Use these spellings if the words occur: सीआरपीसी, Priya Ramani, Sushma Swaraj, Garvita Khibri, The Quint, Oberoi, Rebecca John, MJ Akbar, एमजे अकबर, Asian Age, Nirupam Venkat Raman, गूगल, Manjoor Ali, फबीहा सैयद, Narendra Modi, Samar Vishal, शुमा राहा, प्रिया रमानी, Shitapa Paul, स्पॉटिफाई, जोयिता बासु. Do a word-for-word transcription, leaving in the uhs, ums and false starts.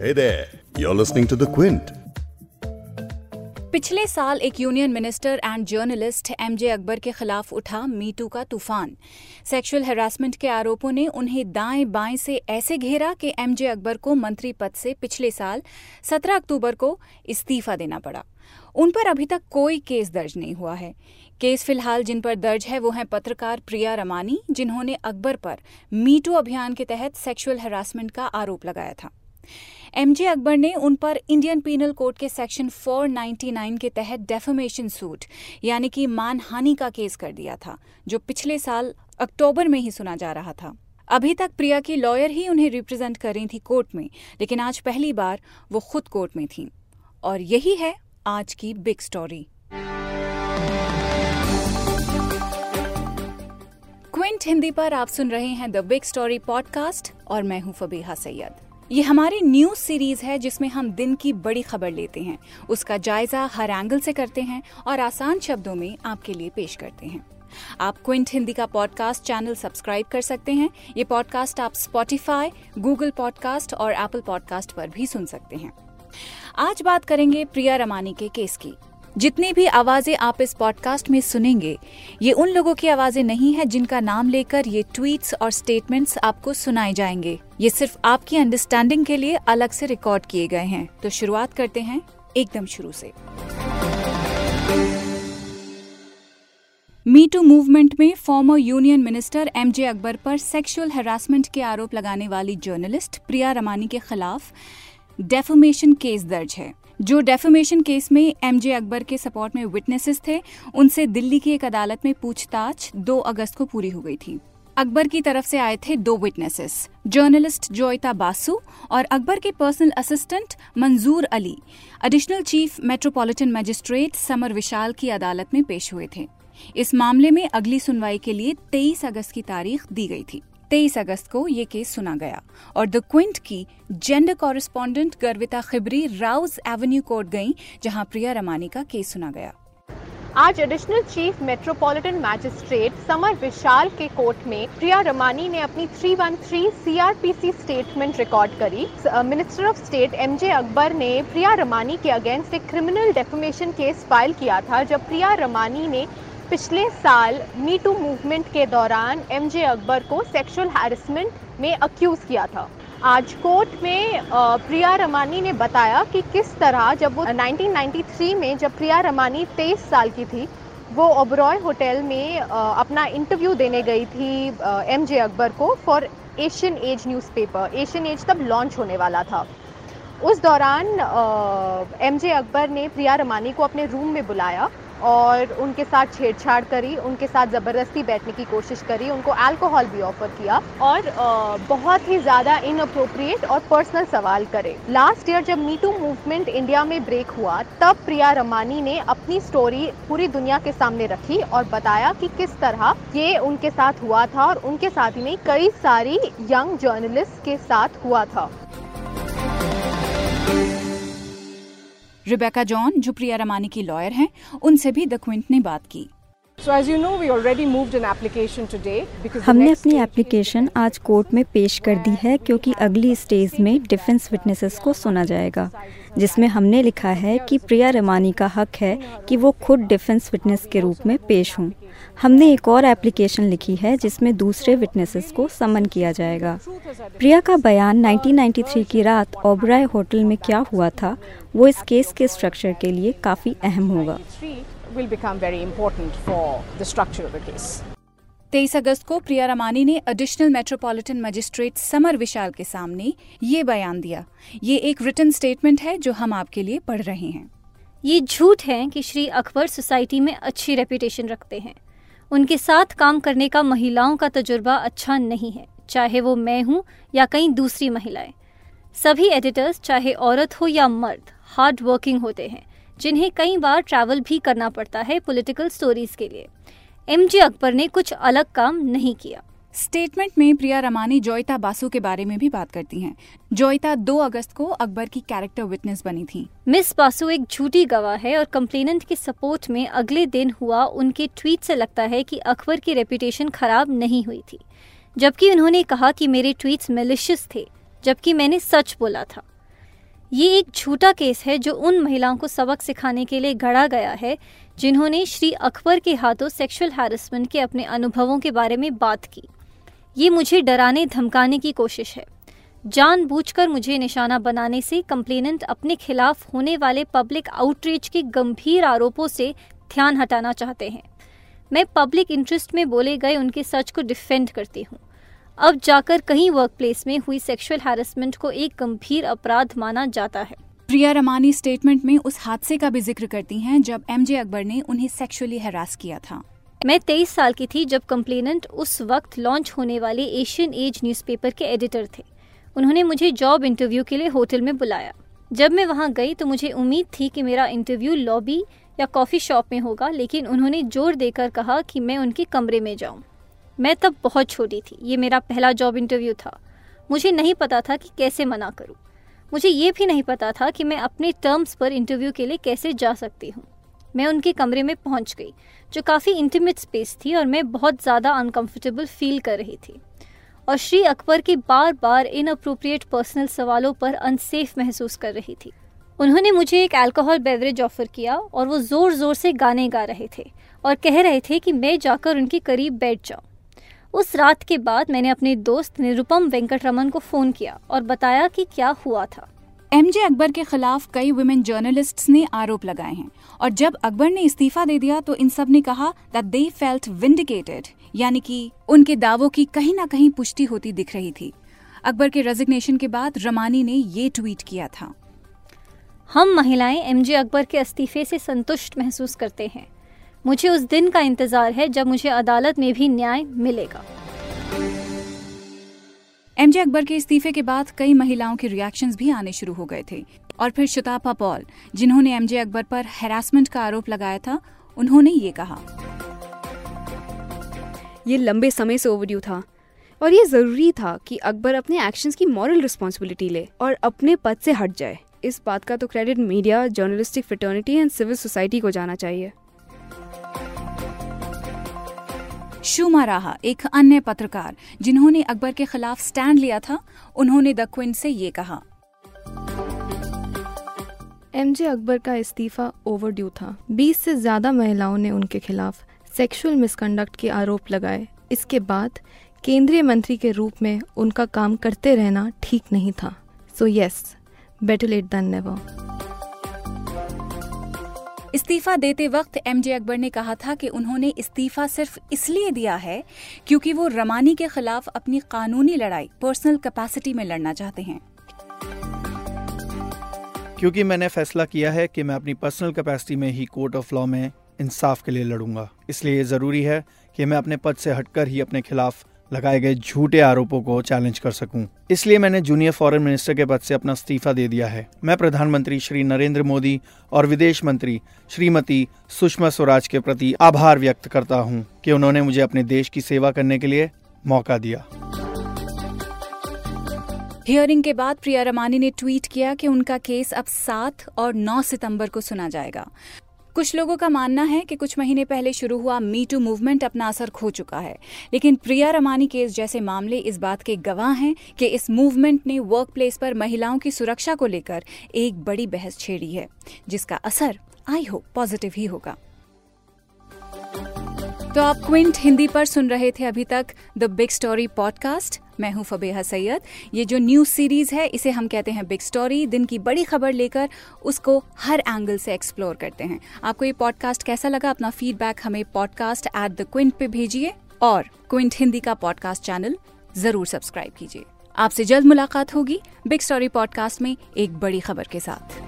Hey there, you're listening to The Quint. पिछले साल एक union minister and journalist एमजे अकबर के खिलाफ उठा मीटू का तूफान। सेक्सुअल हैरासमेंट के आरोपों ने उन्हें दाएं बाएं से ऐसे घेरा कि एमजे अकबर को मंत्री पद से पिछले साल सत्रह अक्टूबर को इस्तीफा देना पड़ा। उन पर अभी तक कोई केस दर्ज नहीं हुआ है। केस फिलहाल जिन पर दर्ज है वो हैं पत्रकार प्रिया रमानी, जिन्होंने अकबर पर मीटू अभियान के तहत सेक्सुअल हैरासमेंट का आरोप लगाया था। एमजे अकबर ने उन पर इंडियन पीनल कोड के सेक्शन चार सौ निन्यानवे के तहत डेफेमेशन सूट यानी कि मानहानि का केस कर दिया था, जो पिछले साल अक्टूबर में ही सुना जा रहा था। अभी तक प्रिया की लॉयर ही उन्हें रिप्रेजेंट कर रही थी कोर्ट में, लेकिन आज पहली बार वो खुद कोर्ट में थीं। और यही है आज की बिग स्टोरी। क्विंट हिंदी पर आप सुन रहे हैं द बिग स्टोरी पॉडकास्ट और मैं हूं फबीहा सैयद। ये हमारी न्यूज सीरीज है जिसमें हम दिन की बड़ी खबर लेते हैं, उसका जायजा हर एंगल से करते हैं और आसान शब्दों में आपके लिए पेश करते हैं। आप क्विंट हिंदी का पॉडकास्ट चैनल सब्सक्राइब कर सकते हैं। ये पॉडकास्ट आप स्पॉटिफाई, गूगल पॉडकास्ट और एप्पल पॉडकास्ट पर भी सुन सकते हैं। आज बात करेंगे प्रिया रमानी के केस की। जितनी भी आवाजें आप इस पॉडकास्ट में सुनेंगे, ये उन लोगों की आवाजें नहीं है जिनका नाम लेकर ये ट्वीट्स और स्टेटमेंट्स आपको सुनाए जाएंगे। ये सिर्फ आपकी अंडरस्टैंडिंग के लिए अलग से रिकॉर्ड किए गए हैं। तो शुरुआत करते हैं एकदम शुरू से। मी टू मूवमेंट में former union minister एमजे अकबर पर सेक्सुअल हैरासमेंट के आरोप लगाने वाली जर्नलिस्ट प्रिया रमानी के खिलाफ डेफेमेशन केस दर्ज है। जो डेफेमेशन केस में एमजे अकबर के सपोर्ट में विटनेसेस थे, उनसे दिल्ली की एक अदालत में पूछताछ दो अगस्त को पूरी हो गई थी। अकबर की तरफ से आए थे दो विटनेसेस, जर्नलिस्ट जोयिता बासु और अकबर के personal assistant Manzoor Ali, additional chief metropolitan magistrate Samar Vishal की अदालत में पेश हुए थे। इस मामले में अगली सुनवाई के लिए तेईस अगस्त की तारीख दी गई थी। तेईस अगस्त को ये केस सुना गया और द क्विंट की gender correspondent Garvita Khibri Rouse Avenue court गईं, जहां प्रिया रमानी का केस सुना गया। आज additional chief metropolitan magistrate Samar Vishal के कोर्ट में प्रिया रमानी ने अपनी तीन सौ तेरह सीआरपीसी स्टेटमेंट रिकॉर्ड करी। Minister of state एमजे अकबर ने प्रिया रमानी के अगेंस्ट एक क्रिमिनल डेफेमेशन केस फाइल किया था, जब प्रिया रमानी ने पिछले साल मी टू मूवमेंट के दौरान एमजे अकबर को सेक्सुअल हैरेसमेंट में अक्यूज किया था। आज कोर्ट में प्रिया रमानी ने बताया कि किस तरह जब वो उन्नीस सौ तिरानवे में, जब प्रिया रमानी तेईस साल की थी, वो ओबरॉय होटल में अपना इंटरव्यू देने गई थी एमजे अकबर को for Asian Age newspaper. Asian Age तब लॉन्च होने वाला था। उस दौरान एमजे अकबर ने प्रिया रमानी को अपने रूम में बुलाया और उनके साथ छेड़छाड़ करी, उनके साथ ज़बरदस्ती बैठने की कोशिश करी, उनको अल्कोहल भी ऑफर किया और बहुत ही ज़्यादा इनअप्रोप्रिएट और पर्सनल सवाल करे। लास्ट ईयर जब मी टू मूवमेंट इंडिया में ब्रेक हुआ, तब प्रिया रमानी ने अपनी स्टोरी पूरी दुनिया के सामने रखी और बताया कि किस तरह ये उनके साथ हुआ था और उनके साथ ही नहीं कई सारी यंग जर्नलिस्ट के साथ हुआ था। Rebecca John, जो प्रिया रमानी की लॉयर हैं, उनसे भी द क्विंट ने बात की। So as you know, we already moved an application today because हमने अपनी एप्लीकेशन आज कोर्ट में पेश कर दी है, क्योंकि अगली स्टेज में डिफेंस विटनेसेस को सुना जाएगा, जिसमें हमने लिखा है कि प्रिया रमानी का हक है कि वो खुद डिफेंस विटनेस के रूप में पेश हों। हमने एक और एप्लीकेशन लिखी है जिसमें दूसरे विटनेसेस को समन किया जाएगा। प्रिया का बयान उन्नीस सौ तिरानवे की रात ओबराय होटल में क्या हुआ था, वो इस केस के स्ट्रक्चर के लिए काफ़ी अहम होगा। तेईस अगस्त को प्रिया रमानी ने additional metropolitan magistrate Samar Vishal के सामने ये बयान दिया। ये एक रिटन स्टेटमेंट है जो हम आपके लिए पढ़ रहे हैं। ये झूठ है कि श्री अकबर सोसाइटी में अच्छी रेपुटेशन रखते हैं। उनके साथ काम करने का महिलाओं का तजुर्बा अच्छा नहीं है, चाहे वो मैं हूँ या कई दूसरी महिलाएं। सभी एडिटर्स, चाहे औरत हो या मर्द, हार्ड वर्किंग होते हैं, जिन्हें कई बार ट्रैवल भी करना पड़ता है पॉलिटिकल स्टोरीज के लिए। एमजे अकबर ने कुछ अलग काम नहीं किया। स्टेटमेंट में प्रिया रमानी जोयिता बासु के बारे में भी बात करती हैं। जोयिता दो अगस्त को अकबर की कैरेक्टर विटनेस बनी थी। मिस बासु एक झूठी गवाह है और कंप्लेनेंट के सपोर्ट में अगले दिन हुआ उनके ट्वीट से लगता है कि अकबर की रेपुटेशन खराब नहीं हुई थी, जबकि उन्होंने कहा कि मेरे ट्वीट्स मैलिशियस थे, जबकि मैंने सच बोला था। ये एक झूठा केस है जो उन महिलाओं को सबक सिखाने के लिए गढ़ा गया है जिन्होंने श्री अकबर के हाथों सेक्सुअल हैरेसमेंट के अपने अनुभवों के बारे में बात की। ये मुझे डराने धमकाने की कोशिश है, जानबूझकर मुझे निशाना बनाने से कंप्लेनेंट अपने खिलाफ होने वाले पब्लिक आउटरीच के गंभीर आरोपों से ध्यान हटाना चाहते हैं। मैं पब्लिक इंटरेस्ट में बोले गए उनके सच को डिफेंड करती हूँ। अब जाकर कहीं वर्कप्लेस में हुई सेक्सुअल हैरेसमेंट को एक गंभीर अपराध माना जाता है। प्रिया रमानी स्टेटमेंट में उस हादसे का भी जिक्र करती हैं जब एमजे अकबर ने उन्हें सेक्सुअली हैरास किया था। मैं तेईस साल की थी जब कंप्लेनेंट उस वक्त लॉन्च होने वाले एशियन एज न्यूज़पेपर के एडिटर थे। उन्होंने मुझे जॉब इंटरव्यू के लिए होटल में बुलाया। जब मैं वहाँ गई तो मुझे उम्मीद थी कि मेरा इंटरव्यू लॉबी या कॉफ़ी शॉप में होगा, लेकिन उन्होंने जोर देकर कहा कि मैं उनके कमरे में जाऊँ। मैं तब बहुत छोटी थी, ये मेरा पहला जॉब इंटरव्यू था। मुझे नहीं पता था कि कैसे मना करूँ। मुझे ये भी नहीं पता था कि मैं अपने टर्म्स पर इंटरव्यू के लिए कैसे जा सकती हूँ। मैं उनके कमरे में पहुँच गई जो काफ़ी इंटीमेट स्पेस थी और मैं बहुत ज़्यादा अनकम्फर्टेबल फील कर रही थी और श्री अकबर के बार बार इनअप्रोप्रिएट पर्सनल सवालों पर अनसेफ महसूस कर रही थी। उन्होंने मुझे एक अल्कोहल बेवरेज ऑफर किया और वो ज़ोर ज़ोर से गाने गा रहे थे और कह रहे थे कि मैं जाकर उनके करीब बैठ जाऊँ। उस रात के बाद मैंने अपने दोस्त निरुपम वेंकट रमन को फ़ोन किया और बताया कि क्या हुआ था। एमजे अकबर के खिलाफ कई वुमेन जर्नलिस्ट्स ने आरोप लगाए हैं और जब अकबर ने इस्तीफा दे दिया तो इन सब ने कहा दैट दे फेल्ट विंडिकेटेड, यानी कि उनके दावों की कहीं ना कहीं पुष्टि होती दिख रही थी। अकबर के रेजिग्नेशन के बाद रमानी ने ये ट्वीट किया था, हम महिलाएं एमजे अकबर के इस्तीफे से संतुष्ट महसूस करते हैं। मुझे उस दिन का इंतजार है जब मुझे अदालत में भी न्याय मिलेगा। एमजे अकबर के इस्तीफे के बाद कई महिलाओं के रिएक्शंस भी आने शुरू हो गए थे और फिर शितापा पॉल, जिन्होंने एमजे अकबर पर हैरासमेंट का आरोप लगाया था, उन्होंने ये कहा, ये लंबे समय से ओवरड्यू था और ये जरूरी था कि अकबर अपने एक्शंस की मॉरल रिस्पॉन्सिबिलिटी ले और अपने पद से हट जाए। इस बात का तो credit media, journalistic fraternity and civil society को जाना चाहिए। शुमा राहा, एक अन्य पत्रकार जिन्होंने अकबर के खिलाफ स्टैंड लिया था, उन्होंने द क्विंट से ये कहा, एमजे अकबर का इस्तीफा ओवरड्यू था। बीस से ज्यादा महिलाओं ने उनके खिलाफ सेक्सुअल मिसकंडक्ट के आरोप लगाए। इसके बाद केंद्रीय मंत्री के रूप में उनका काम करते रहना ठीक नहीं था। So yes, better late than never. इस्तीफा देते वक्त एमजे अकबर ने कहा था कि उन्होंने इस्तीफा सिर्फ इसलिए दिया है क्योंकि वो रमानी के खिलाफ अपनी कानूनी लड़ाई पर्सनल कैपेसिटी में लड़ना चाहते हैं। क्योंकि मैंने फैसला किया है कि मैं अपनी पर्सनल कैपेसिटी में ही कोर्ट ऑफ लॉ में इंसाफ के लिए लड़ूंगा, इसलिए जरूरी है कि मैं अपने पद से हटकर ही अपने खिलाफ लगाए गए झूठे आरोपों को चैलेंज कर सकूं। इसलिए मैंने जूनियर फॉरेन मिनिस्टर के पद से अपना इस्तीफा दे दिया है। मैं प्रधानमंत्री श्री नरेंद्र मोदी और विदेश मंत्री श्रीमती सुषमा स्वराज के प्रति आभार व्यक्त करता हूं कि उन्होंने मुझे अपने देश की सेवा करने के लिए मौका दिया। हियरिंग के बाद प्रिया रमानी ने ट्वीट किया कि उनका केस अब सात और नौ सितम्बर को सुना जाएगा। कुछ लोगों का मानना है कि कुछ महीने पहले शुरू हुआ मी टू मूवमेंट अपना असर खो चुका है, लेकिन प्रिया रमानी केस जैसे मामले इस बात के गवाह हैं कि इस मूवमेंट ने वर्कप्लेस पर महिलाओं की सुरक्षा को लेकर एक बड़ी बहस छेड़ी है जिसका असर आई होप पॉजिटिव ही होगा। तो आप क्विंट हिंदी पर सुन रहे थे अभी तक द बिग स्टोरी पॉडकास्ट। मैं हूं फबेहा सैयद। ये जो न्यूज़ सीरीज़ है इसे हम कहते हैं बिग स्टोरी। दिन की बड़ी खबर लेकर उसको हर एंगल से एक्सप्लोर करते हैं। आपको ये पॉडकास्ट कैसा लगा? अपना फीडबैक हमें पॉडकास्ट एट द क्विंट पे भेजिए और क्विंट हिंदी का पॉडकास्ट चैनल जरूर सब्सक्राइब कीजिए। आपसे जल्द मुलाकात होगी बिग स्टोरी पॉडकास्ट में एक बड़ी खबर के साथ।